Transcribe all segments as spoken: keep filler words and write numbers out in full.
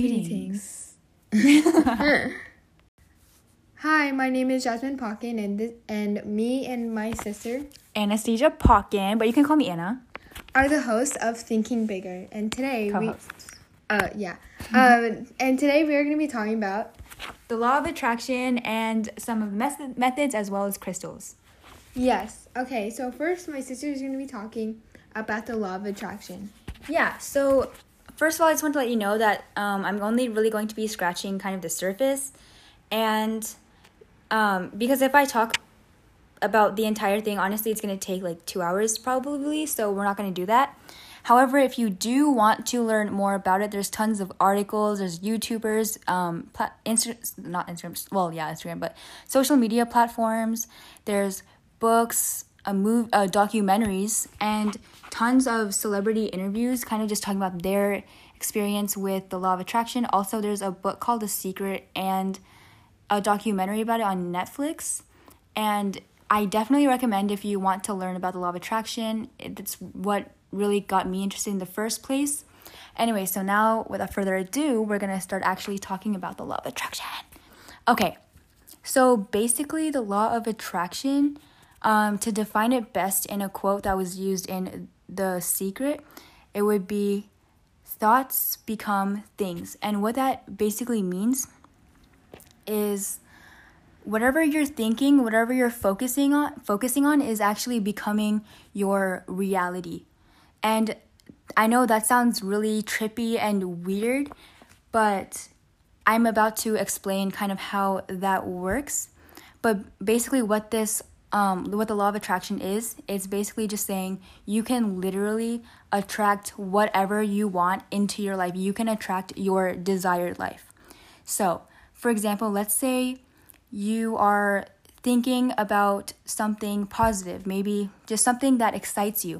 Greetings. Hi, my name is Jasmine Parkin, and this, and me and my sister Anastasia Parkin, but you can call me Anna, are the hosts of Thinking Bigger, and today Co-hosts. we, uh, yeah, um, and today we are going to be talking about the law of attraction and some of the method- methods as well as crystals. Yes. Okay. So first, my sister is going to be talking about the law of attraction. Yeah. So first of all, I just want to let you know that um, I'm only really going to be scratching kind of the surface, and um, because if I talk about the entire thing, honestly, it's going to take like two hours probably, so we're not going to do that. However, if you do want to learn more about it, there's tons of articles, there's YouTubers, um, pla- Insta- not Instagram, well, yeah, Instagram, but social media platforms, there's books, a move, uh, documentaries, and tons of celebrity interviews kind of just talking about their experience with the law of attraction. Also, there's a book called The Secret and a documentary about it on Netflix. And I definitely recommend if you want to learn about the law of attraction. It's what really got me interested in the first place. Anyway, so now without further ado, we're going to start actually talking about the law of attraction. Okay, so basically the law of attraction... Um, to define it best in a quote that was used in The Secret, it would be thoughts become things. And what that basically means is whatever you're thinking, whatever you're focusing on, focusing on is actually becoming your reality. And I know that sounds really trippy and weird, but I'm about to explain kind of how that works. But basically what this Um, what the law of attraction is, it's basically just saying you can literally attract whatever you want into your life. You can attract your desired life. So, for example, let's say you are thinking about something positive, maybe just something that excites you.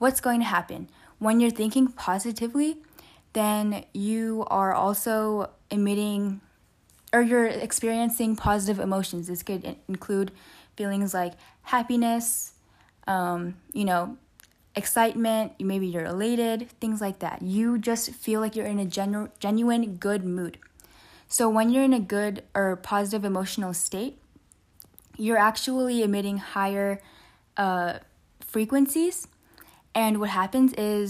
What's going to happen? When you're thinking positively, then you are also emitting or you're experiencing positive emotions. This could include feelings like happiness, um, you know, excitement, maybe you're elated, things like that. You just feel like you're in a genu- genuine good mood. So when you're in a good or positive emotional state, you're actually emitting higher uh, frequencies. And what happens is,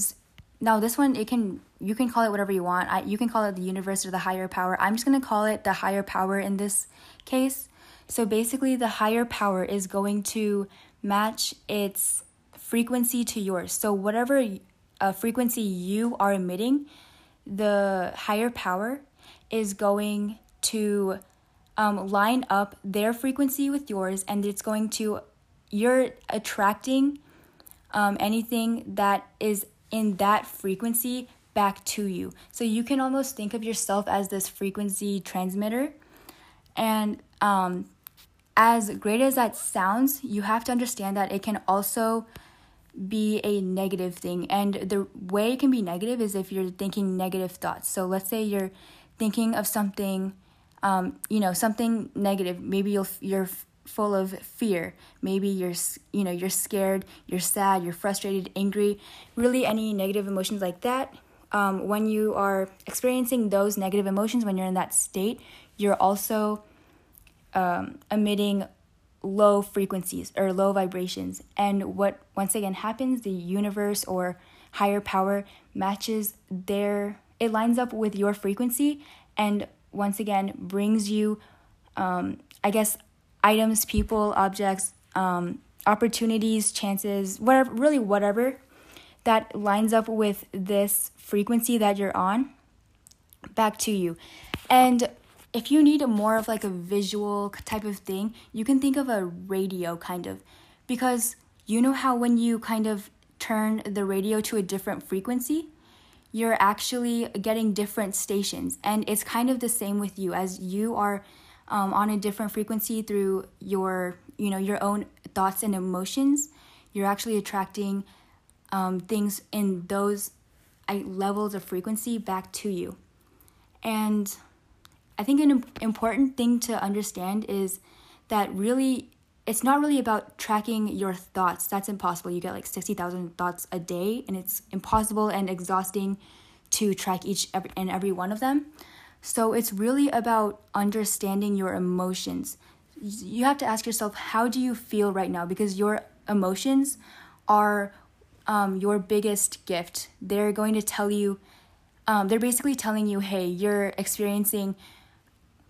now this one, it can you can call it whatever you want. I, you can call it the universe or the higher power. I'm just going to call it the higher power in this case. So basically, the higher power is going to match its frequency to yours. So whatever uh, frequency you are emitting, the higher power is going to um, line up their frequency with yours, and it's going to, you're attracting um, anything that is in that frequency back to you. So you can almost think of yourself as this frequency transmitter. And um, as great as that sounds, you have to understand that it can also be a negative thing. And the way it can be negative is if you're thinking negative thoughts. So let's say you're thinking of something, um, you know, something negative. Maybe you'll, you're f- full of fear. Maybe you're, you know, you're scared, you're sad, you're frustrated, angry, really any negative emotions like that. Um, when you are experiencing those negative emotions, when you're in that state, you're also um, emitting low frequencies or low vibrations. And what once again happens, the universe or higher power matches their, it lines up with your frequency and once again brings you, um, I guess, items, people, objects, um, opportunities, chances, whatever, really whatever that lines up with this frequency that you're on back to you. And if you need more of like a visual type of thing, you can think of a radio kind of, because you know how when you kind of turn the radio to a different frequency, you're actually getting different stations. And it's kind of the same with you as you are um, on a different frequency through your, you know, your own thoughts and emotions. You're actually attracting um, things in those uh, levels of frequency back to you. And I think an important thing to understand is that really, it's not really about tracking your thoughts. That's impossible. You get like sixty thousand thoughts a day, and it's impossible and exhausting to track each and every one of them. So it's really about understanding your emotions. You have to ask yourself, how do you feel right now? Because your emotions are um, your biggest gift. They're going to tell you, um, they're basically telling you, hey, you're experiencing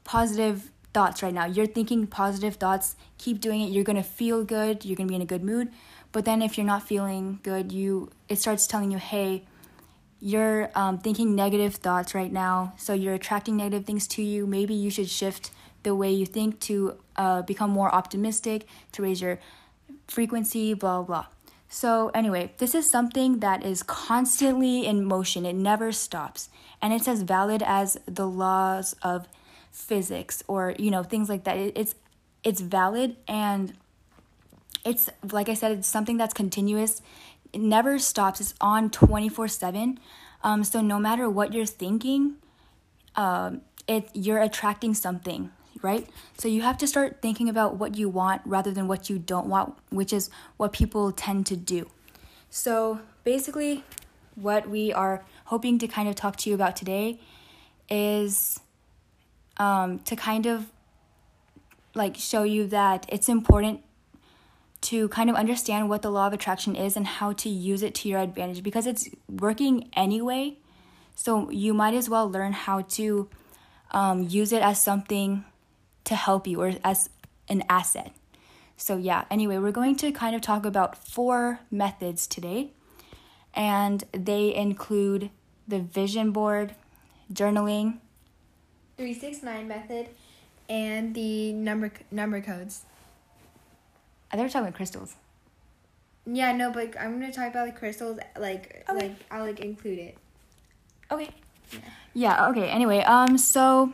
positive thoughts right now. You're thinking positive thoughts. Keep doing it. You're going to feel good. You're going to be in a good mood. But then if you're not feeling good, you it starts telling you, hey, you're um, thinking negative thoughts right now. So you're attracting negative things to you. Maybe you should shift the way you think to uh, become more optimistic, to raise your frequency, blah, blah. So anyway, this is something that is constantly in motion. It never stops. And it's as valid as the laws of physics or, you know, things like that. It's it's valid, and it's, like I said, it's something that's continuous. It never stops. It's on twenty-four seven. Um, so no matter what you're thinking, um, it you're attracting something, right? So you have to start thinking about what you want rather than what you don't want, which is what people tend to do. So basically what we are hoping to kind of talk to you about today is um, to kind of like show you that it's important to kind of understand what the law of attraction is and how to use it to your advantage, because it's working anyway. So you might as well learn how to um, use it as something to help you or as an asset. So yeah, anyway, we're going to kind of talk about four methods today. And they include the vision board, journaling, three six nine method, and the number number codes. I thought we were talking about crystals. Yeah, no, but I'm going to talk about the crystals, like, okay. like I'll, like, include it. Okay. Yeah. yeah, okay, anyway, um, so,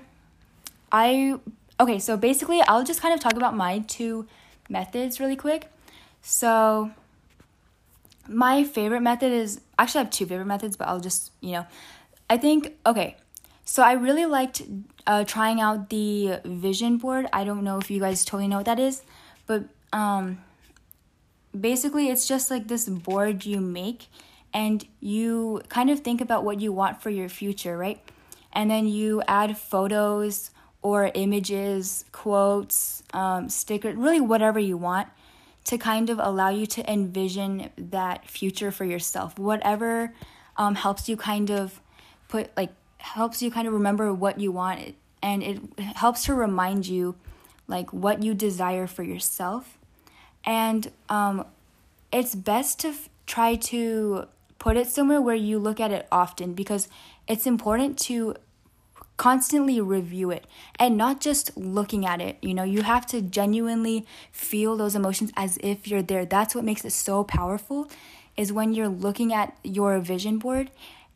I, okay, so basically, I'll just kind of talk about my two methods really quick. So, my favorite method is, actually, I have two favorite methods, but I'll just, you know, I think, okay, so I really liked uh, trying out the vision board. I don't know if you guys totally know what that is, but Um, basically it's just like this board you make, and you kind of think about what you want for your future, right? And then you add photos or images, quotes, um, stickers, really whatever you want to kind of allow you to envision that future for yourself. Whatever, um, helps you kind of put, like, helps you kind of remember what you want, and it helps to remind you, like, what you desire for yourself. And um, it's best to f- try to put it somewhere where you look at it often, because it's important to constantly review it and not just looking at it. You know, you have to genuinely feel those emotions as if you're there. That's what makes it so powerful, is when you're looking at your vision board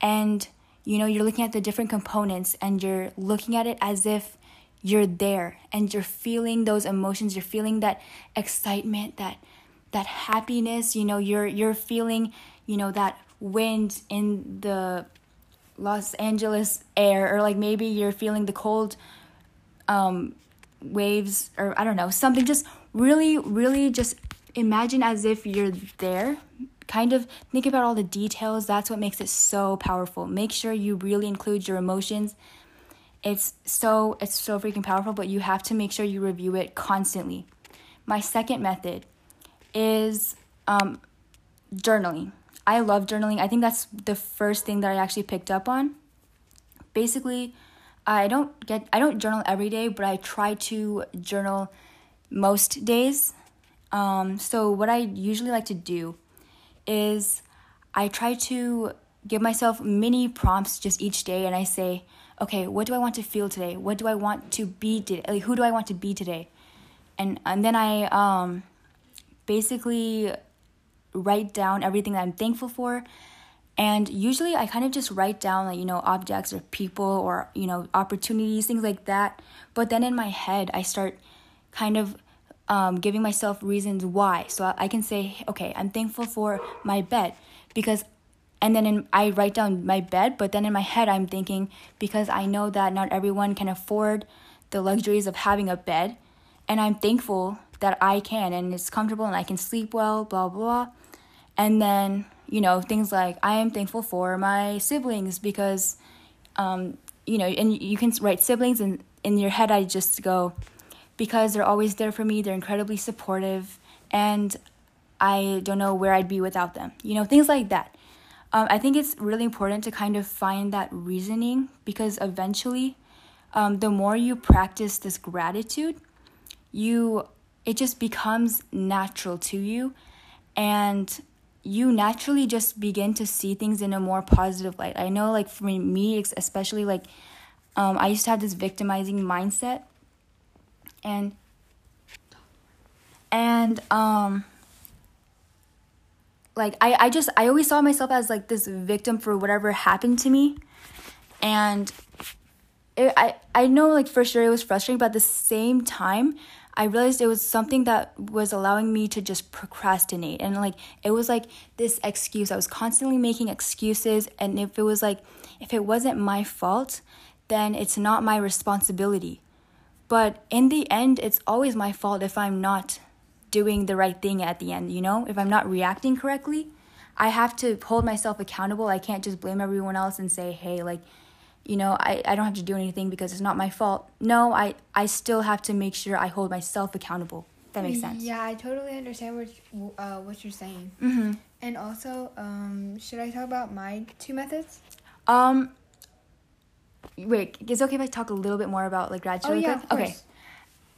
and, you know, you're looking at the different components and you're looking at it as if you're there and you're feeling those emotions. You're feeling that excitement, that that happiness. You know, you're you're feeling, you know, that wind in the Los Angeles air, or like maybe you're feeling the cold um, waves, or I don't know, something. Just really, really just imagine as if you're there. Kind of think about all the details. That's what makes it so powerful. Make sure you really include your emotions. It's so it's so freaking powerful, but you have to make sure you review it constantly. My second method is um, journaling. I love journaling. I think that's the first thing that I actually picked up on. Basically, I don't get I don't journal every day, but I try to journal most days. Um, so what I usually like to do is I try to give myself mini prompts just each day, and I say, okay, what do I want to feel today? What do I want to be today? Like, who do I want to be today? And and then I um, basically write down everything that I'm thankful for. And usually I kind of just write down, like, you know, objects or people or, you know, opportunities, things like that. But then in my head, I start kind of um, giving myself reasons why. So I, I can say, okay, I'm thankful for my bed because And then in, I write down my bed, but then in my head I'm thinking, because I know that not everyone can afford the luxuries of having a bed, and I'm thankful that I can, and it's comfortable and I can sleep well, blah, blah, blah. And then you know, things like, I am thankful for my siblings because, um, you know, and you can write siblings, and in your head I just go, because they're always there for me, they're incredibly supportive, and I don't know where I'd be without them. You know, things like that. Um, I think it's really important to kind of find that reasoning, because eventually, um, the more you practice this gratitude, you it just becomes natural to you, and you naturally just begin to see things in a more positive light. I know, like, for me, especially, like, um, I used to have this victimizing mindset, and, and, um, like, I, I just, I always saw myself as, like, this victim for whatever happened to me, and it, I, I know, like, for sure it was frustrating, but at the same time, I realized it was something that was allowing me to just procrastinate. And, like, it was, like, this excuse. I was constantly making excuses. And if it was, like, if it wasn't my fault, then it's not my responsibility. But in the end, it's always my fault if I'm not doing the right thing at the end, you know? If I'm not reacting correctly, I have to hold myself accountable. I can't just blame everyone else and say, hey, like, you know, I, I don't have to do anything because it's not my fault. No, I, I still have to make sure I hold myself accountable. That makes sense. Yeah, I totally understand what, uh, what you're saying. Mm-hmm. And also, um, should I talk about my two methods? Um, wait, is it okay if I talk a little bit more about, like, gratitude? Oh, yeah, of course. Okay.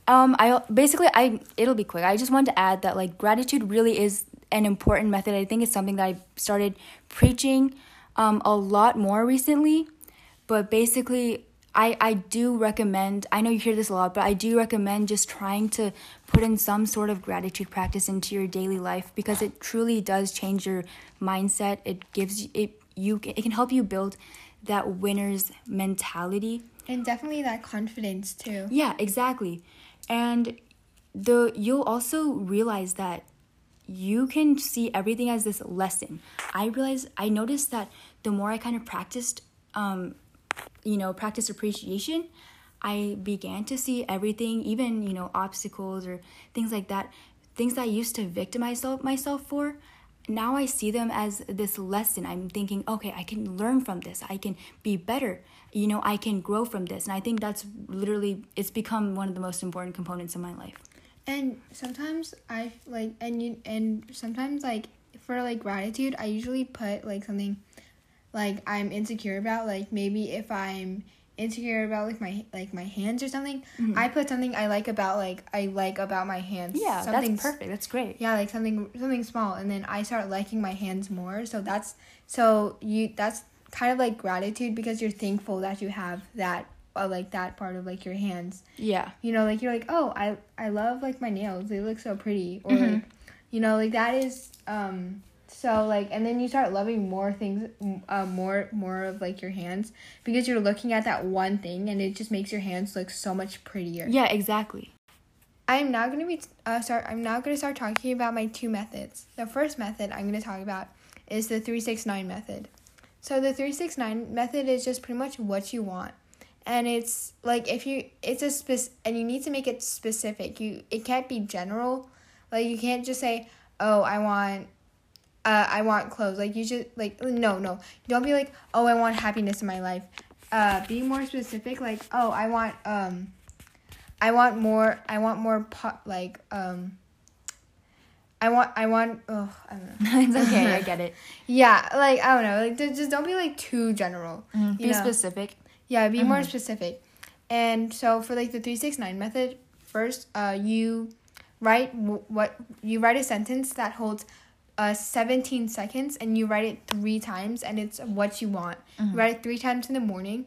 Um, I, basically, I it'll be quick. I just wanted to add that, like, gratitude really is an important method. I think it's something that I started preaching um, a lot more recently. But basically, I, I do recommend, I know you hear this a lot, but I do recommend just trying to put in some sort of gratitude practice into your daily life, because it truly does change your mindset. It gives it you it can help you build that winner's mentality. And definitely that confidence too. Yeah, exactly. And the you'll also realize that you can see everything as this lesson. I realized I noticed that the more I kind of practiced um you know, practice appreciation, I began to see everything, even, you know, obstacles or things like that, things that I used to victimize myself for. Now I see them as this lesson. I'm thinking, okay, I can learn from this. I can be better. You know, I can grow from this. And I think that's literally, it's become one of the most important components of my life. And sometimes I, like, and you, and sometimes, like, for, like, gratitude, I usually put, like, something like I'm insecure about, like, maybe if I'm insecure about, like, my like my hands or something, mm-hmm. I put something I like about like I like about my hands. Yeah, something, that's perfect. That's great. Yeah, like something something small, and then I start liking my hands more. So that's so you that's kind of like gratitude, because you're thankful that you have that uh, like that part of like your hands. Yeah. You know, like you're like, oh, I I love like my nails. They look so pretty. Or mm-hmm. like, you know, like that is um. So, like, and then you start loving more things, uh, more, more of, like, your hands, because you're looking at that one thing, and it just makes your hands look so much prettier. Yeah, exactly. I'm now going to be, uh, start, I'm now going to start talking about my two methods. The first method I'm going to talk about is the three six nine method. So, the three six nine method is just pretty much what you want. And it's, like, if you, it's a, spec- and you need to make it specific. You, it can't be general. Like, you can't just say, oh, I want... Uh, I want clothes. Like, you should, like, no, no. Don't be like, oh, I want happiness in my life. Uh, be more specific. Like, oh, I want, um, I want more, I want more, po- like, um, I want, I want, oh, I don't know. It's okay, I get it. Yeah, like, I don't know. Like, th- just don't be, like, too general. Mm-hmm. Be know? specific. Yeah, be mm-hmm. more specific. And so, for, like, the three six nine method, first, uh, you write w- what, you write a sentence that holds Uh, seventeen seconds, and you write it three times, and it's what you want. Mm-hmm. You write it three times in the morning,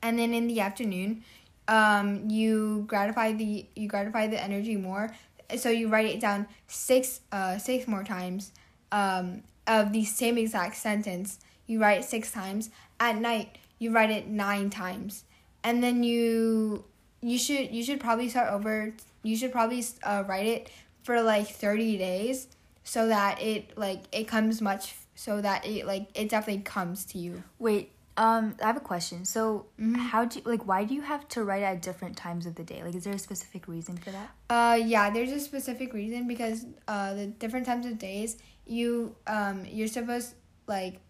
and then in the afternoon, um, you gratify the you gratify the energy more. So you write it down six uh six more times, um, of the same exact sentence. You write it six times. At night, you write it nine times, and then you you should you should probably start over. You should probably uh write it for like thirty days. So that it, like, it comes much, so that it, like, it definitely comes to you. Wait, um, I have a question. So, mm-hmm. how do you, like, why do you have to write at different times of the day? Like, is there a specific reason for that? Uh, yeah, there's a specific reason, because uh, the different times of days, you um you're supposed like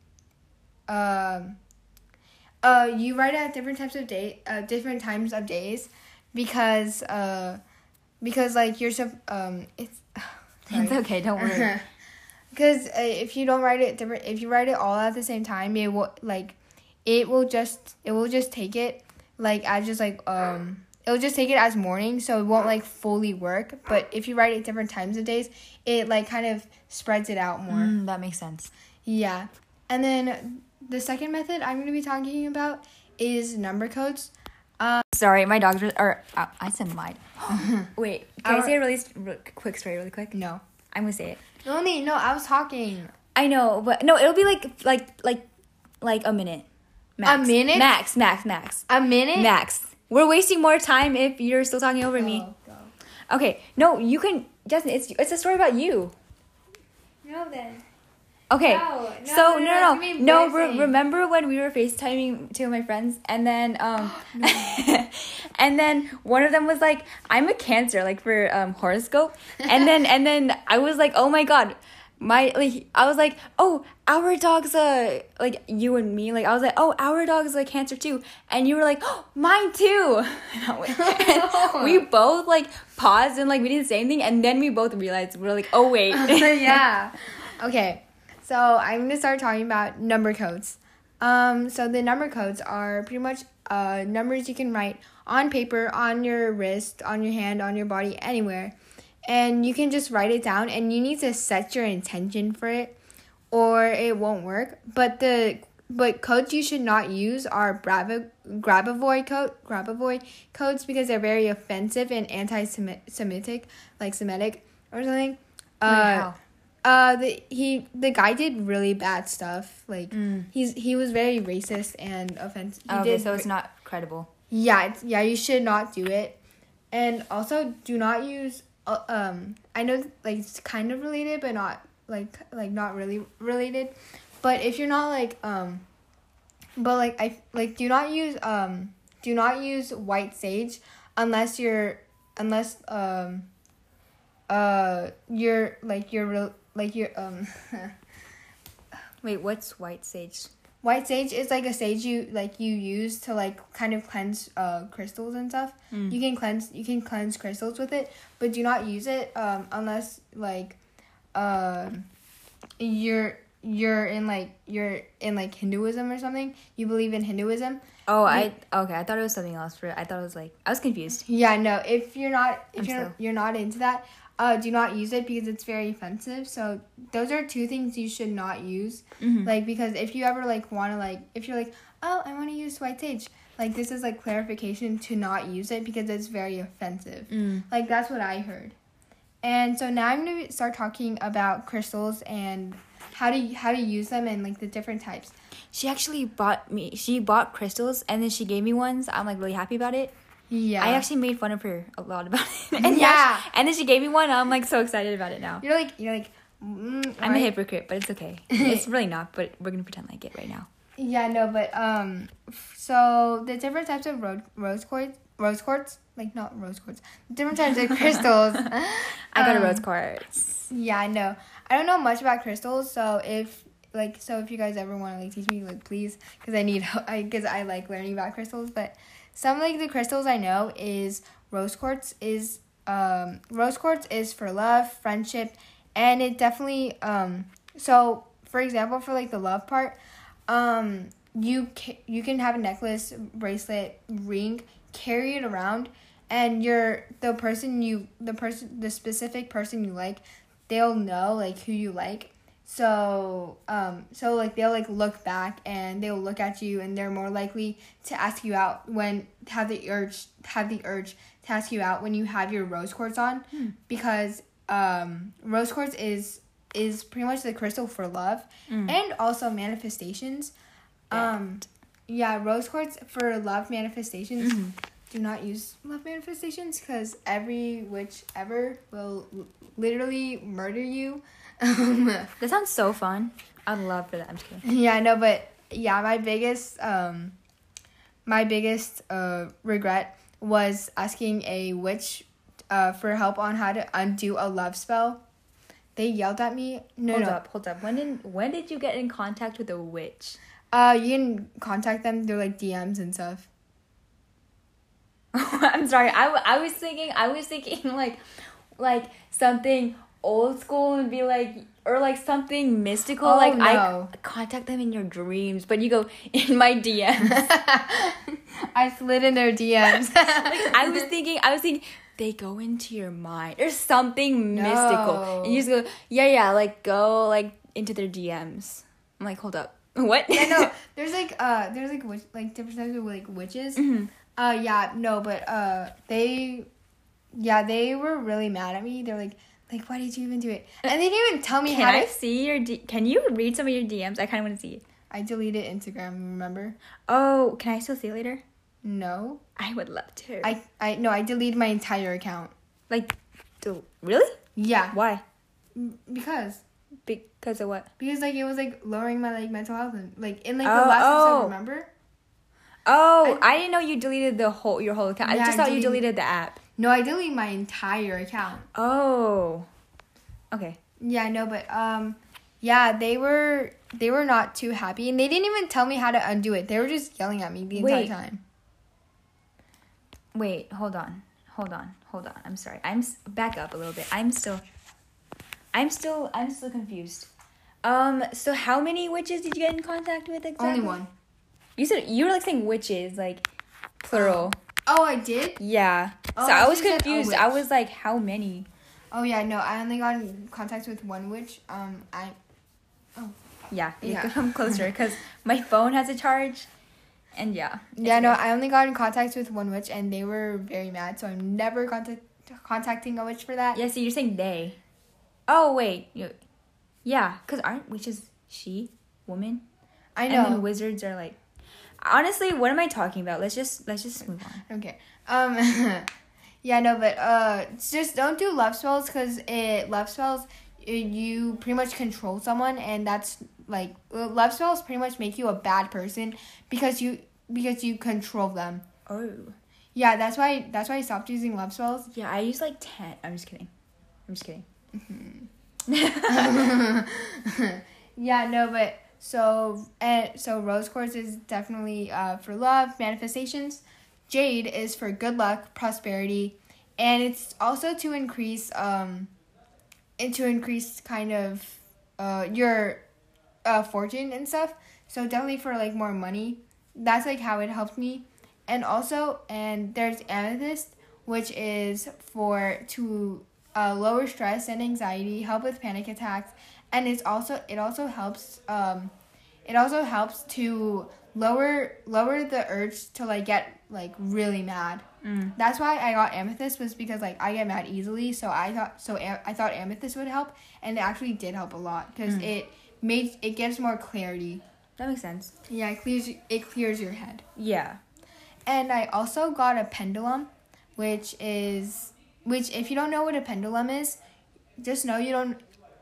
um uh you write at different types of day uh different times of days because uh because like you're sup- um it's it's okay, don't worry. Because uh, if you don't write it different, if you write it all at the same time, it will like, it will just it will just take it like as just like um it'll just take it as morning, so it won't like fully work. But if you write it different times of days, it like kind of spreads it out more. Mm, that makes sense. Yeah, and then the second method I'm gonna be talking about is number codes. Um, Sorry, my dogs were, or oh, I said mine. Wait, can Our, I say a really, really quick story, really quick? No, I'm gonna say it. No, me, no, I was talking. I know, but no, it'll be like, like, like, like a minute. Max. A minute? Max, max, max. A minute? Max. We're wasting more time if you're still talking over oh, me. Go. Okay, no, you can, Jasmine, it's it's a story about you. No, then. Okay, no, no, so, no, no, no, no, no re- remember when we were FaceTiming two of my friends, and then, um, and then one of them was like, I'm a Cancer, like, for, um, horoscope, and then, and then I was like, oh my god, my, like, I was like, oh, our dog's a, like, you and me, like, I was like, oh, our dog's a Cancer too, and you were like, oh, mine too, and we both, like, paused, and, like, we didn't say anything, and then we both realized, we were like, oh, wait. Yeah, okay. So I'm going to start talking about number codes. Um, so the number codes are pretty much uh, numbers you can write on paper, on your wrist, on your hand, on your body, anywhere. And you can just write it down, and you need to set your intention for it or it won't work. But the but codes you should not use are Grab-A-Voy code, Grab-A-Voy codes because they're very offensive and anti-Semitic, like Semitic or something. Uh, wow. Uh, the, he the guy did really bad stuff. Like mm. he's he was very racist and offensive. He oh, did okay, so it's not credible. Yeah, it's, yeah, you should not do it, and also do not use. Uh, um, I know like it's kind of related, but not like like not really related. But if you're not like um, but like I like do not use um do not use white sage unless you're unless um uh you're like you're real. Like your um wait, what's white sage? White sage is like a sage you like you use to like kind of cleanse uh crystals and stuff. Mm. You can cleanse you can cleanse crystals with it, but do not use it um unless like uh you're you're in like you're in like Hinduism or something. You believe in Hinduism. Oh, you, I okay, I thought it was something else for I thought it was like I was confused. Yeah, no, if you're not if I'm you're so. you're not into that, Uh, do not use it because it's very offensive. So those are two things you should not use. Mm-hmm. Like, because if you ever, like, want to, like, if you're like, oh, I want to use white sage. Like, this is, like, clarification to not use it because it's very offensive. Mm. Like, that's what I heard. And so now I'm going to start talking about crystals and how to how to use them and, like, the different types. She actually bought me, she bought crystals and then she gave me ones. I'm, like, really happy about it. Yeah, I actually made fun of her a lot about it. And yeah, she, and then she gave me one. And I'm like so excited about it now. You're like, you're like, mm, I'm right. a hypocrite, but it's okay. It's really not, but we're gonna pretend like it right now. Yeah, no, but um, so the different types of ro- rose quartz, rose quartz, like not rose quartz, different types of crystals. I got um, a rose quartz. Yeah, I know. I don't know much about crystals, so if like, so if you guys ever want to like teach me, like please, because I need, I because I like learning about crystals, but. Some like the crystals I know is rose quartz is um rose quartz is for love, friendship, and it definitely um so for example for like the love part, um you ca- you can have a necklace, bracelet, ring, carry it around, and you're the person you the person the specific person you like, they'll know like who you like. So, um, so, like, they'll, like, look back, and they'll look at you, and they're more likely to ask you out when, have the urge, have the urge to ask you out when you have your rose quartz on, hmm. because, um, rose quartz is, is pretty much the crystal for love, mm. and also manifestations, yeah. um, yeah, rose quartz for love manifestations, mm-hmm. do not use love manifestations, because every witch ever will l- literally murder you. Um, that sounds so fun. I'd love for that. I'm just kidding. Yeah, I know, but yeah, my biggest um, my biggest uh regret was asking a witch uh for help on how to undo a love spell They yelled at me. No, hold no. up, hold up. When did when did you get in contact with a witch? Uh, you can contact them through like D Ms and stuff. I'm sorry. I, I was thinking. I was thinking like, like something old school and be like, or like something mystical. Oh, like no. I contact them in your dreams, but you go in my D Ms. I slid in their D Ms. like, I was thinking. I was thinking. They go into your mind. There's something no. mystical. And you just go, yeah, yeah, like go like into their D Ms. I'm like, hold up, what? Yeah, no. There's like, uh, there's like, witch- like different types of like witches. Mm-hmm. Uh, yeah, no, but uh, they, yeah, they were really mad at me. They're like, like, why did you even do it? And they didn't even tell me can how. Can I to- see your? D- can you read some of your D Ms? I kind of want to see it. I deleted Instagram. Remember? Oh, can I still see it later? No, I would love to. I I no, I deleted my entire account. Like, do, really? Yeah. Why? Because. Because of what? Because like it was like lowering my like mental health and like in like oh, the last oh. episode. Remember? Oh, I, I didn't know you deleted the whole your whole account. Yeah, I just I thought deleted, you deleted the app. No, I deleted my entire account. Oh. Okay. Yeah, no, but um, yeah, they were they were not too happy, and they didn't even tell me how to undo it. They were just yelling at me the Wait. entire time. Wait, hold on, hold on, hold on. I'm sorry. I'm s- back up a little bit. I'm still, I'm still, I'm still confused. Um. So how many witches did you get in contact with exactly? Only one. You said you were like saying witches, like plural. Oh, I did? Yeah. Oh, so I, I was confused. I was like, how many? Oh yeah, no. I only got in contact with one witch. Um, I. Oh. Yeah. You yeah. Come closer, because my phone has a charge. And yeah. Yeah, no, weird. I only got in contact with one witch, and they were very mad, so I'm never contact- contacting a witch for that. Yeah, so you're saying they. Oh, wait. Yeah, because aren't witches she? Woman? I know. And then wizards are like... Honestly, what am I talking about? Let's just let's just move on. Okay. Um. yeah, no, but uh, just don't do love spells, because it love spells, you pretty much control someone, and that's... Like, love spells pretty much make you a bad person because you because you control them. Oh. Yeah, that's why that's why I stopped using love spells. Yeah, I use like ten. I'm just kidding. I'm just kidding. Mm-hmm. yeah, no, but so and so rose quartz is definitely uh, for love, manifestations. Jade is for good luck, prosperity, and it's also to increase um and to increase kind of uh your Uh, fortune and stuff, so definitely for like more money. That's like how it helped me. And also, and there's amethyst, which is for to uh, lower stress and anxiety, help with panic attacks, and it's also it also helps um it also helps to lower lower the urge to like get like really mad. Mm. That's why I got amethyst, was because like I get mad easily, so I thought so am- I thought amethyst would help, and it actually did help a lot because mm. it. Makes it gives more clarity. That makes sense. Yeah, it clears it clears your head. Yeah, and I also got a pendulum, which is which if you don't know what a pendulum is, just know you don't,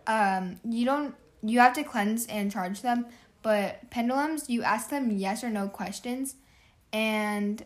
um, you don't you have to cleanse and charge them. But pendulums, you ask them yes or no questions, and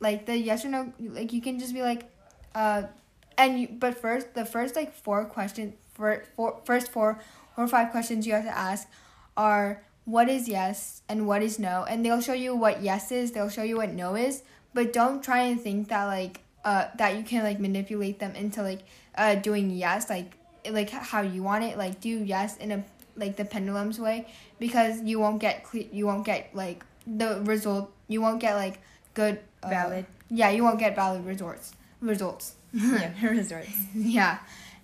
like the yes or no, like you can just be like, uh, and you but first the first like four questions for four first four. Or five questions you have to ask are what is yes and what is no, and they'll show you what yes is, they'll show you what no is, but don't try and think that like uh that you can like manipulate them into like uh doing yes like like how you want it, like do yes in a like the pendulum's way, because you won't get cle- you won't get like the result you won't get like good uh, valid yeah you won't get valid resorts results yeah resorts yeah.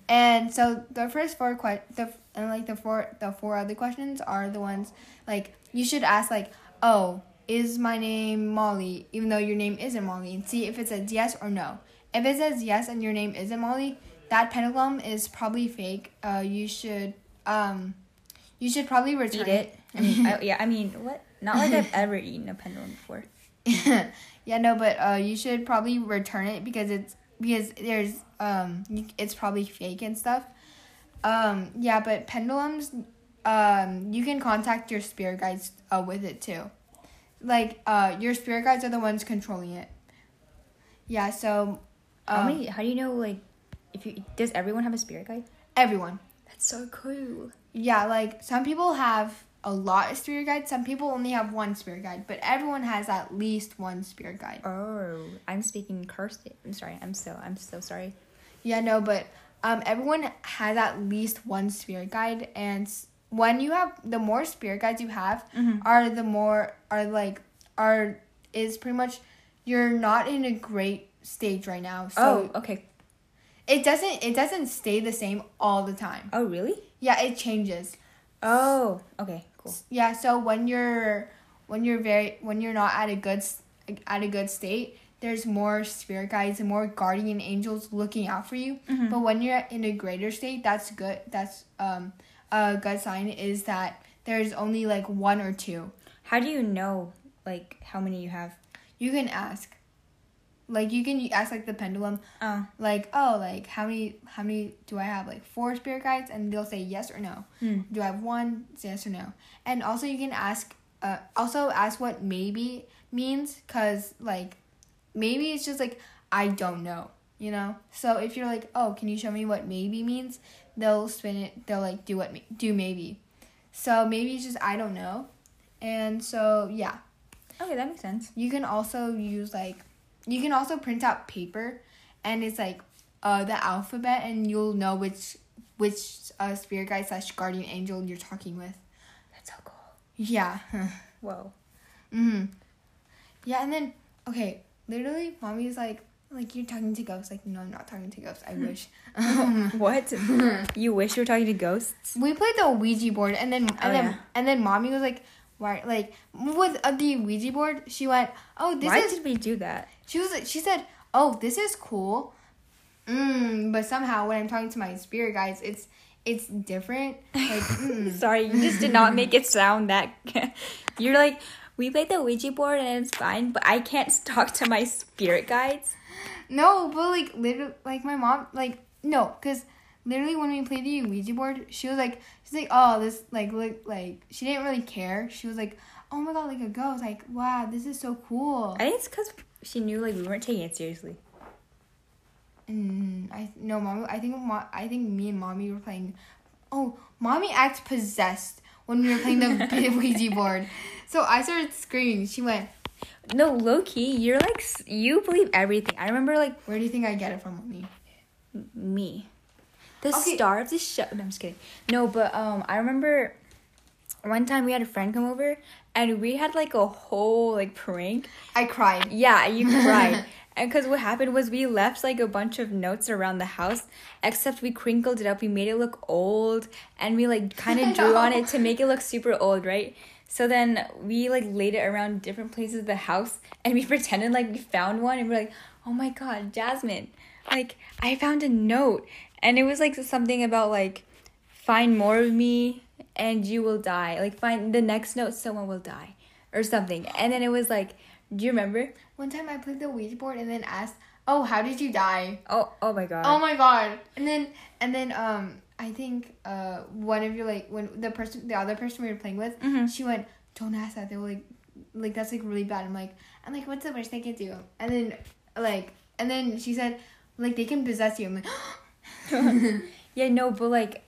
And so the first four que- the and like the four the four other questions are the ones like you should ask, like, oh, is my name Molly, even though your name isn't Molly, and see if it says yes or no. If it says yes and your name isn't Molly, that pendulum is probably fake. Uh, you should um, you should probably return Eat it. I mean, I, yeah, I mean, what? Not like I've ever eaten a pendulum before. yeah, no, but uh, you should probably return it because it's. Because there's, um, it's probably fake and stuff. Um, yeah, but pendulums, um, you can contact your spirit guides uh, with it too. Like, uh, your spirit guides are the ones controlling it. Yeah, so. Um, how many, how do you know, like, if you, does everyone have a spirit guide? Everyone. That's so cool. Yeah, like, some people have a lot of spirit guides. Some people only have one spirit guide, but everyone has at least one spirit guide. Oh, I'm speaking cursed. I'm sorry. I'm so, I'm so sorry. Yeah, no, but um, everyone has at least one spirit guide, and when you have, the more spirit guides you have, mm-hmm. are the more, are like, are, is pretty much, you're not in a great stage right now. So oh, okay. It doesn't, it doesn't stay the same all the time. Oh, really? Yeah, it changes. Oh, okay, cool. Yeah, so when you're when you're very when you're not at a good at a good state, there's more spirit guides and more guardian angels looking out for you. Mm-hmm. But when you're in a greater state, that's good. That's um a good sign is that there's only like one or two. How do you know like how many you have? You can ask. Like, you can ask, like, the pendulum, uh, like, oh, like, how many, how many do I have? Like, four spirit guides? And they'll say yes or no. Hmm. Do I have one? It's yes or no. And also, you can ask, uh, also ask what maybe means, because, like, maybe it's just, like, I don't know, you know? So, if you're like, oh, can you show me what maybe means? They'll spin it, they'll, like, do what, ma- do maybe. So, maybe it's just, I don't know. And so, yeah. Okay, that makes sense. You can also use, like, You can also print out paper, and it's, like, uh the alphabet, and you'll know which which uh, spirit guide slash guardian angel you're talking with. That's so cool. Yeah. Whoa. Mm-hmm. Yeah, and then, okay, literally, mommy's like, like, you're talking to ghosts. Like, no, I'm not talking to ghosts. I wish. What? You wish you were talking to ghosts? We played the Ouija board, and then, and oh, then, yeah. and then mommy was like, why, like, with uh, the Ouija board, she went, oh, this why is... Why did we do that? She was. She said, oh, this is cool, mm, but somehow when I'm talking to my spirit guides, it's it's different. Like, mm. Sorry, you just did not make it sound that... You're like, we played the Ouija board and it's fine, but I can't talk to my spirit guides? No, but, like, literally, like, my mom, like, no, because... Literally, when we played the Ouija board, she was like, she's like, oh, this, like, look, like, she didn't really care. She was like, oh my god, like a ghost, like, wow, this is so cool. I think it's because she knew, like, we weren't taking it seriously. Mm, I no, mom. I think mo- I think me and mommy were playing. Oh, mommy acts possessed when we were playing the Ouija board. So I started screaming. She went, no, low key, you're like, you believe everything. I remember, like, where do you think I get it from, mommy? Me. The okay. star of the show. No, I'm just kidding. No, but um, I remember one time we had a friend come over, and we had, like, a whole, like, prank. I cried. Yeah, you cried. And because what happened was we left, like, a bunch of notes around the house, except we crinkled it up. We made it look old, and we, like, kind of drew on it to make it look super old, right? So then we, like, laid it around different places of the house, and we pretended, like, we found one, and we're like, oh, my God, Jasmine, like, I found a note. And it was, like, something about, like, find more of me and you will die. Like, find the next note, someone will die or something. And then it was, like, do you remember? One time I played the Ouija board and then asked, oh, how did you die? Oh, oh my God. Oh, my God. And then, and then, um, I think uh, one of your, like, when the person, the other person we were playing with, mm-hmm. she went, don't ask that. They were, like, like, that's, like, really bad. I'm, like, I'm, like, what's the worst they can do? And then, like, and then she said, like, they can possess you. I'm, like, yeah, no, but, like,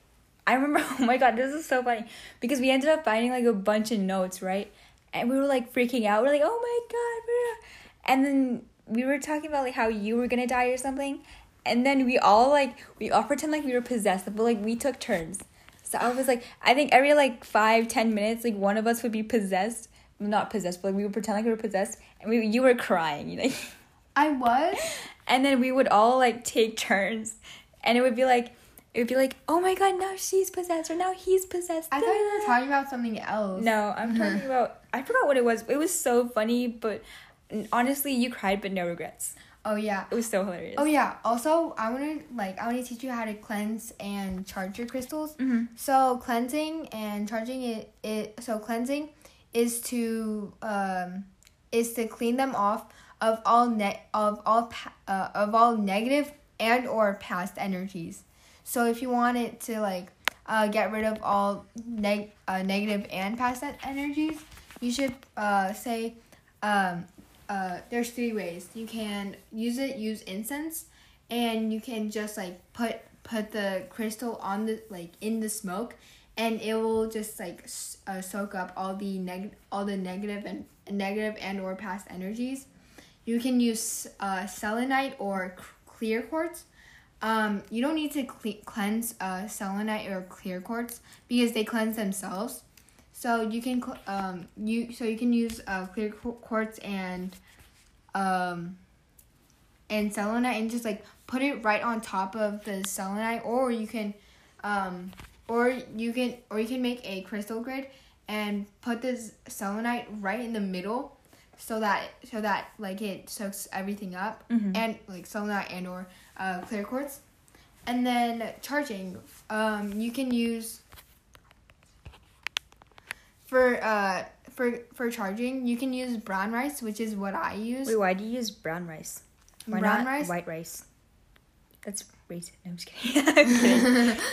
I remember, oh my God, this is so funny, because we ended up finding, like, a bunch of notes, right? And we were, like, freaking out. We're like, oh my God. And then we were talking about, like, how you were gonna die or something, and then we all, like, we all pretend like we were possessed, but, like, we took turns. So I was like, I think every, like, five ten minutes, like, one of us would be possessed, not possessed, but, like, we would pretend like we were possessed, and we you were crying, like, I was. And then we would all, like, take turns. And it would be like, it would be like, oh my God, now she's possessed, or now he's possessed. I thought you were talking about something else. No, I'm talking about, I forgot what it was. It was so funny, but honestly, you cried, but no regrets. Oh, yeah. It was so hilarious. Oh, yeah. Also, I want to, like, I want to teach you how to cleanse and charge your crystals. Mm-hmm. So, cleansing and charging it, it, so cleansing is to, um, is to clean them off of all, ne- of all, uh, of all negative and or past energies. So if you want it to, like, uh, get rid of all neg- uh, negative and past energies, you should uh, say, um, uh, there's three ways. You can use it, use incense, and you can just, like, put put the crystal on the, like, in the smoke, and it will just, like, uh, soak up all the neg- all the negative and negative and or past energies. You can use uh, selenite or c- clear quartz. Um, you don't need to cle- cleanse uh, selenite or clear quartz because they cleanse themselves. So you can cl- um you so you can use uh, clear qu- quartz and um and selenite, and just, like, put it right on top of the selenite, or you can um or you can or you can make a crystal grid and put this selenite right in the middle, so that so that like it soaks everything up, mm-hmm. and, like, selenite and or uh, clear quartz. And then charging, um you can use for uh for for charging you can use brown rice, which is what I use. Wait, why do you use brown rice? Why brown not rice? White rice? That's racist. No, I'm just kidding. I'm kidding.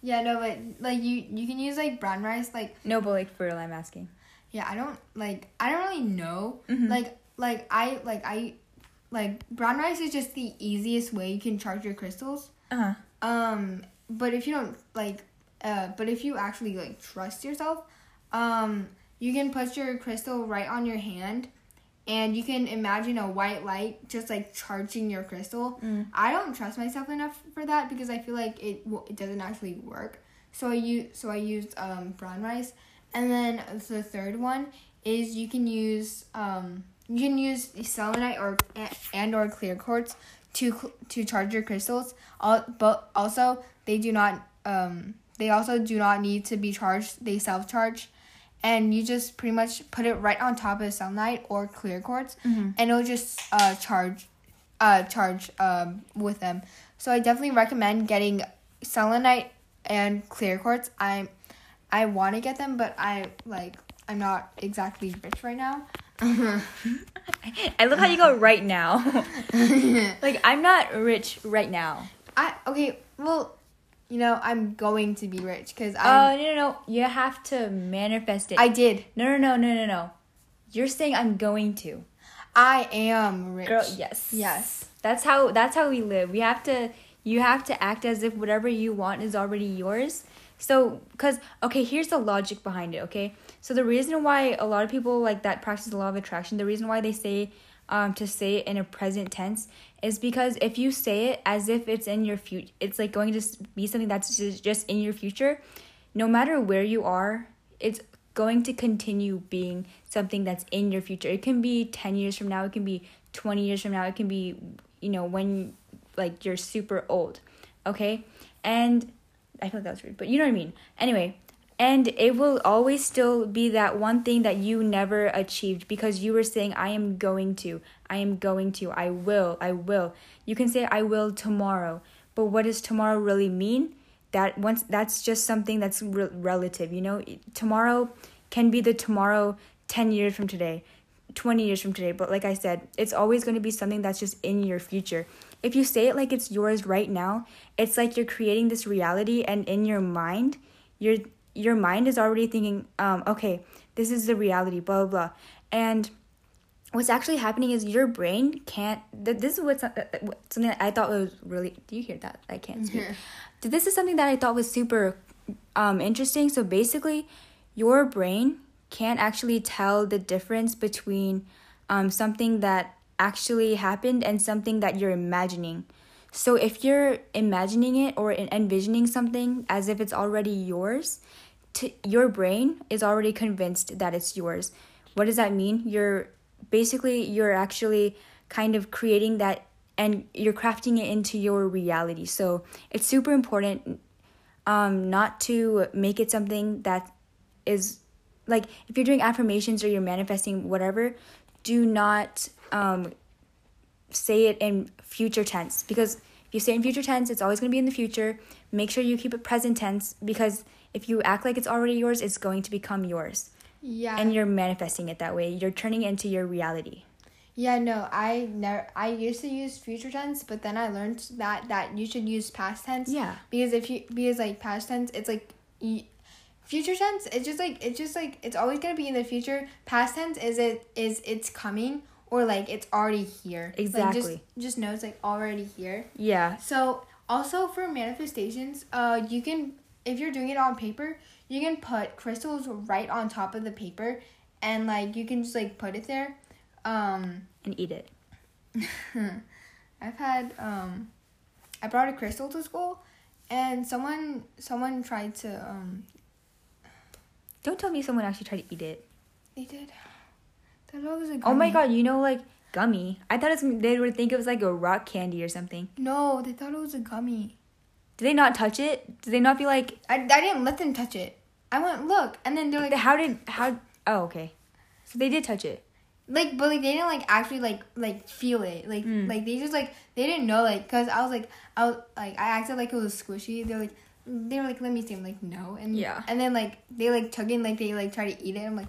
Yeah, no, but, like, you, you can use, like, brown rice, like... No, but, like, for real, I'm asking. Yeah, I don't, like, I don't really know. Mm-hmm. Like, like, I, like, I, like, brown rice is just the easiest way you can charge your crystals. Uh-huh. Um, but if you don't, like, uh, but if you actually, like, trust yourself, um, you can put your crystal right on your hand, and you can imagine a white light just, like, charging your crystal. Mm. I don't trust myself enough for that because I feel like it it doesn't actually work. So I use, so I used um, brown rice. And then the third one is you can use um you can use selenite or and or clear quartz to to charge your crystals. All, but also they do not um they also do not need to be charged. They self-charge. And you just pretty much put it right on top of sunlight or clear quartz, mm-hmm. and it'll just uh, charge uh, charge um, with them. So I definitely recommend getting selenite and clear quartz. I I want to get them, but I like I'm not exactly rich right now. I love how you go right now. Like, I'm not rich right now. I okay, well, you know, I'm going to be rich because I. Oh, no, no, no. You have to manifest it. I did. No, no, no, no, no, no. You're saying I'm going to. I am rich. Girl, yes. Yes. That's how that's how we live. We have to, you have to act as if whatever you want is already yours. So, because, okay, here's the logic behind it, okay? So the reason why a lot of people like that practice the law of attraction, the reason why they say um to say it in a present tense is because if you say it as if it's in your future, it's like going to be something that's just in your future. No matter where you are, it's going to continue being something that's in your future. It can be ten years from now. It can be twenty years from now. It can be, you know, when, like, you're super old. Okay? And I feel like that was rude, but you know what I mean. Anyway, and it will always still be that one thing that you never achieved because you were saying, I am going to, I am going to, I will, I will. You can say, I will tomorrow. But what does tomorrow really mean? That once that's just something that's re- relative, you know? Tomorrow can be the tomorrow ten years from today, twenty years from today. But like I said, it's always going to be something that's just in your future. If you say it like it's yours right now, it's like you're creating this reality, and in your mind, you're... your mind is already thinking, um, okay, this is the reality, blah, blah, blah. And what's actually happening is your brain can't... Th- this is what's, uh, something that I thought was really... Do you hear that? I can't speak. Mm-hmm. This is something that I thought was super um, interesting. So basically, your brain can't actually tell the difference between um, something that actually happened and something that you're imagining. So if you're imagining it or envisioning something as if it's already yours... To, your brain is already convinced that it's yours. What does that mean? You're basically, you're actually kind of creating that, and you're crafting it into your reality. So it's super important um, not to make it something that is, like, if you're doing affirmations or you're manifesting whatever, do not um, say it in future tense, because if you say it in future tense, it's always going to be in the future. Make sure you keep it present tense, because if you act like it's already yours, it's going to become yours. Yeah. And you're manifesting it that way. You're turning it into your reality. Yeah, no, I never. I used to use future tense, but then I learned that that you should use past tense. Yeah. Because if you because like past tense, it's like you, future tense. It's just like it's just like it's always gonna be in the future. Past tense is it is it's coming, or like it's already here. Exactly. Like just just know it's like already here. Yeah. So Also, for manifestations, uh, you can, if you're doing it on paper, you can put crystals right on top of the paper, and, like, you can just, like, put it there. Um, and eat it. I've had, um, I brought a crystal to school, and someone, someone tried to, um... Don't tell me someone actually tried to eat it. They did. That was a gummy. Oh my god, you know, like, gummy. I thought it's, they would think it was, like, a rock candy or something. No, they thought it was a gummy. Did they not touch it? Did they not be like... I, I didn't let them touch it. I went, look, and then they're like... How did... How? Oh, okay. So they did touch it. Like, but, like, they didn't, like, actually, like, like, feel it. Like, mm. like, they just, like, they didn't know, like, because I was, like, I was, like, I acted like it was squishy. They're, like, they were, like, let me see. I'm, like, no. And yeah. And then, like, they, like, took it, like, they, like, tried to eat it. I'm, like...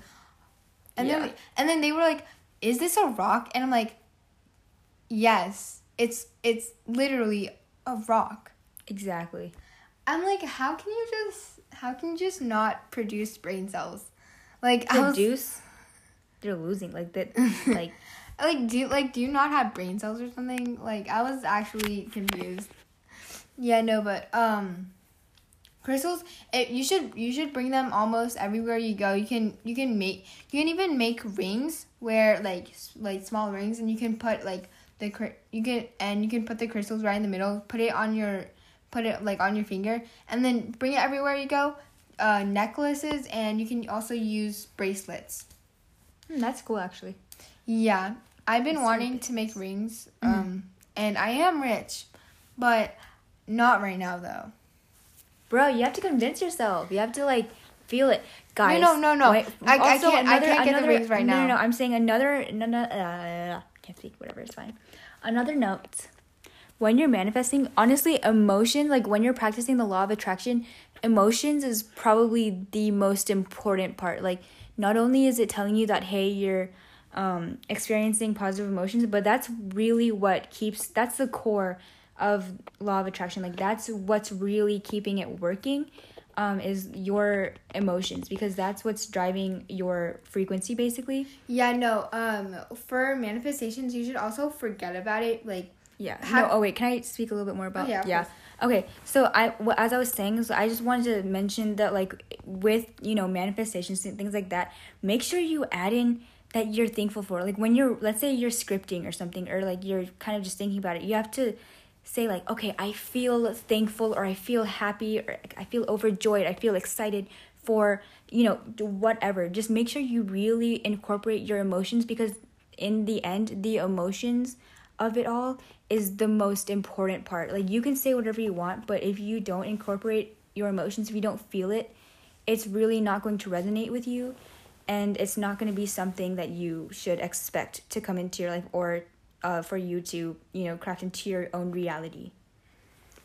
And yeah. then, like, and then they were, like, is this a rock? And I'm, like, yes. It's, it's literally a rock. Exactly. I'm, like, how can you just, how can you just not produce brain cells? Like, produce? I Produce? They're losing, like, that, like... like, do you, like, do you not have brain cells or something? Like, I was actually confused. Yeah, no, but, um, crystals, it, you should, you should bring them almost everywhere you go. You can, you can make, you can even make rings where, like, like, small rings, and you can put, like, the, you can, and you can put the crystals right in the middle, put it on your, put it, like, on your finger, and then bring it everywhere you go, uh, necklaces, and you can also use bracelets. Mm, that's cool, actually. Yeah. I've been that's wanting so to make rings. Um, mm-hmm. And I am rich. But not right now, though. Bro, you have to convince yourself. You have to, like, feel it. Guys. No, no, no, no. Wait, I, also, I, can't, another, I can't get another, the rings right no, now. No, no, no. I'm saying another... No, no, uh, can't speak. Whatever. It's fine. Another note. When you're manifesting, honestly, emotion, like, when you're practicing the law of attraction, emotions is probably the most important part. Like... Not only is it telling you that, hey, you're um, experiencing positive emotions, but that's really what keeps, that's the core of law of attraction. Like, that's what's really keeping it working um, is your emotions, because that's what's driving your frequency, basically. Yeah, no, um, for manifestations, you should also forget about it. Like, yeah. Have- no, oh, wait, can I speak a little bit more about it? Yeah. yeah. Okay, so I, as I was saying, so I just wanted to mention that, like, with, you know, manifestations and things like that, make sure you add in that you're thankful for. Like, when you're, let's say you're scripting or something, or, like, you're kind of just thinking about it, you have to say, like, okay, I feel thankful, or I feel happy, or I feel overjoyed, I feel excited for, you know, whatever. Just make sure you really incorporate your emotions, because in the end, the emotions of it all is the most important part. Like, you can say whatever you want, but if you don't incorporate your emotions, if you don't feel it, it's really not going to resonate with you, and it's not going to be something that you should expect to come into your life, or uh, for you to, you know, craft into your own reality.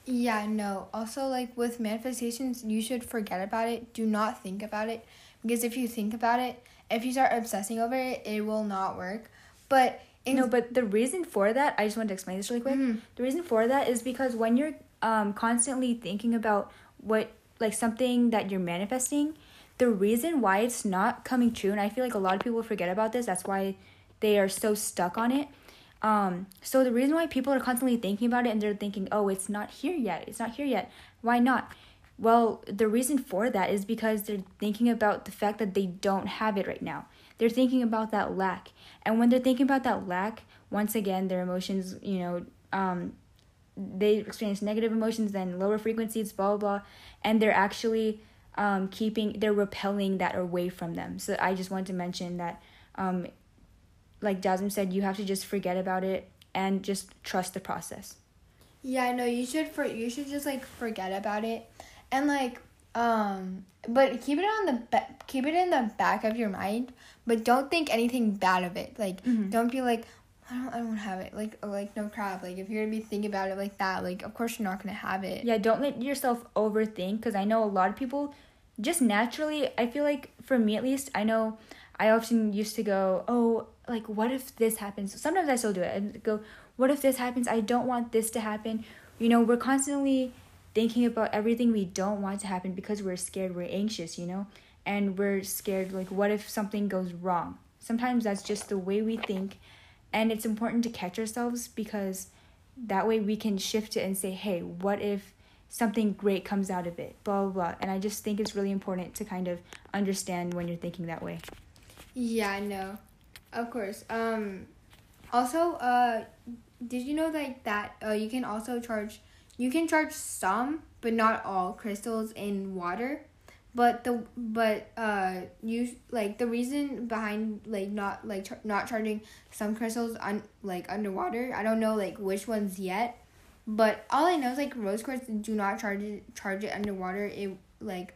Yeah, no. Also, like, with manifestations, you should forget about it. Do not think about it, because if you think about it, if you start obsessing over it, it will not work. But In- no, but the reason for that, I just wanted to explain this really quick. Mm-hmm. The reason for that is because when you're um constantly thinking about what, like, something that you're manifesting, the reason why it's not coming true, and I feel like a lot of people forget about this, that's why they are so stuck on it. Um, so the reason why people are constantly thinking about it, and they're thinking, oh, it's not here yet, it's not here yet, why not? Well, the reason for that is because they're thinking about the fact that they don't have it right now. They're thinking about that lack. And when they're thinking about that lack, once again, their emotions, you know, um, they experience negative emotions, then lower frequencies, blah, blah, blah. And they're actually um, keeping, they're repelling that away from them. So I just wanted to mention that, um, like Jasmine said, you have to just forget about it and just trust the process. Yeah, no, you should, for, you should just, like, forget about it. And, like, um, but keep it on the ba- keep it in the back of your mind, but don't think anything bad of it. Like, mm-hmm. Don't be like, I don't, I don't have it. Like, like no crap. Like, if you're gonna be thinking about it like that, like, of course you're not gonna have it. Yeah, don't let yourself overthink, because I know a lot of people just naturally. I feel like, for me at least, I know I often used to go, oh, like, what if this happens? Sometimes I still do it. I go, what if this happens? I don't want this to happen. You know, we're constantly thinking about everything we don't want to happen, because we're scared, we're anxious, you know, and we're scared, like, what if something goes wrong? Sometimes that's just the way we think, and it's important to catch ourselves, because that way we can shift it and say, hey, what if something great comes out of it, blah, blah, blah. And I just think it's really important to kind of understand when you're thinking that way. Yeah, no, of course. Um, also, uh, did you know like that uh, you can also charge, you can charge some, but not all crystals in water, but the, but, uh, you, like, the reason behind, like, not, like, char- not charging some crystals, on like, underwater, I don't know, like, which ones yet, but all I know is, like, rose quartz, do not charge it, charge it underwater. It, like,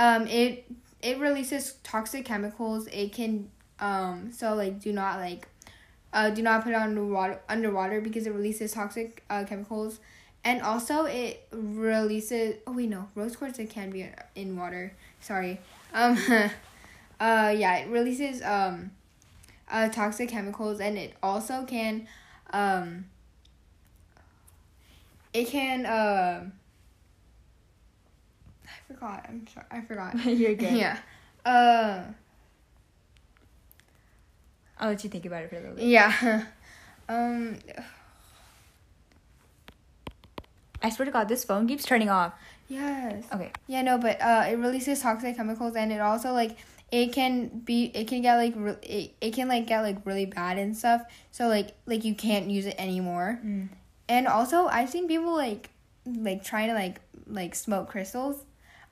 um, it, it releases toxic chemicals. It can, um, so, like, do not, like, uh, do not put it underwater, underwater because it releases toxic uh, chemicals. And also, it releases, oh, wait, no, rose quartz, it can be in water. Sorry. Um, uh, yeah, it releases, um, uh, toxic chemicals, and it also can, um, It can, uh, I forgot, I'm sorry, I forgot. You're good. Yeah. Uh, I'll let you think about it for a little bit. Yeah. um. I swear to God, this phone keeps turning off. Yes. Okay. Yeah, no, but, uh, it releases toxic chemicals, and it also, like, it can be, it can get, like, re- it, it can, like, get, like, really bad and stuff, so, like, like, you can't use it anymore. Mm. And also, I've seen people, like, like, trying to, like, like, smoke crystals.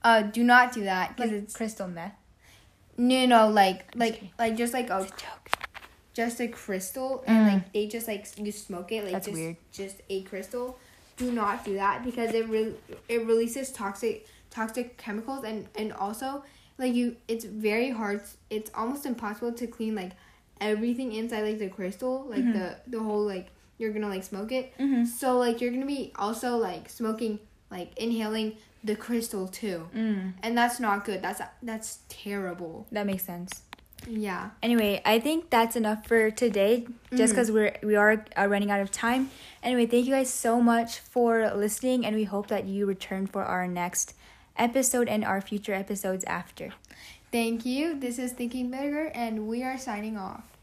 Uh, do not do that. Because like it's crystal meth? No, no, like, like, like, just, like, a, a joke. Just a crystal. And, mm. like, they just, like, you smoke it. Like, That's just, weird. Just a crystal. Do not do that because it re- it releases toxic toxic chemicals. And, and also, like, you, it's very hard. It's almost impossible to clean, like, everything inside, like, the crystal. Like, mm-hmm. the, the whole, like... you're gonna, like, smoke it. Mm-hmm. So, like, you're gonna be also, like, smoking, like, inhaling the crystal, too. Mm. And that's not good. That's that's terrible. That makes sense. Yeah. Anyway, I think that's enough for today, just because mm-hmm. we're, we are uh, running out of time. Anyway, thank you guys so much for listening, and we hope that you return for our next episode and our future episodes after. Thank you. This is Thinking Bigger, and we are signing off.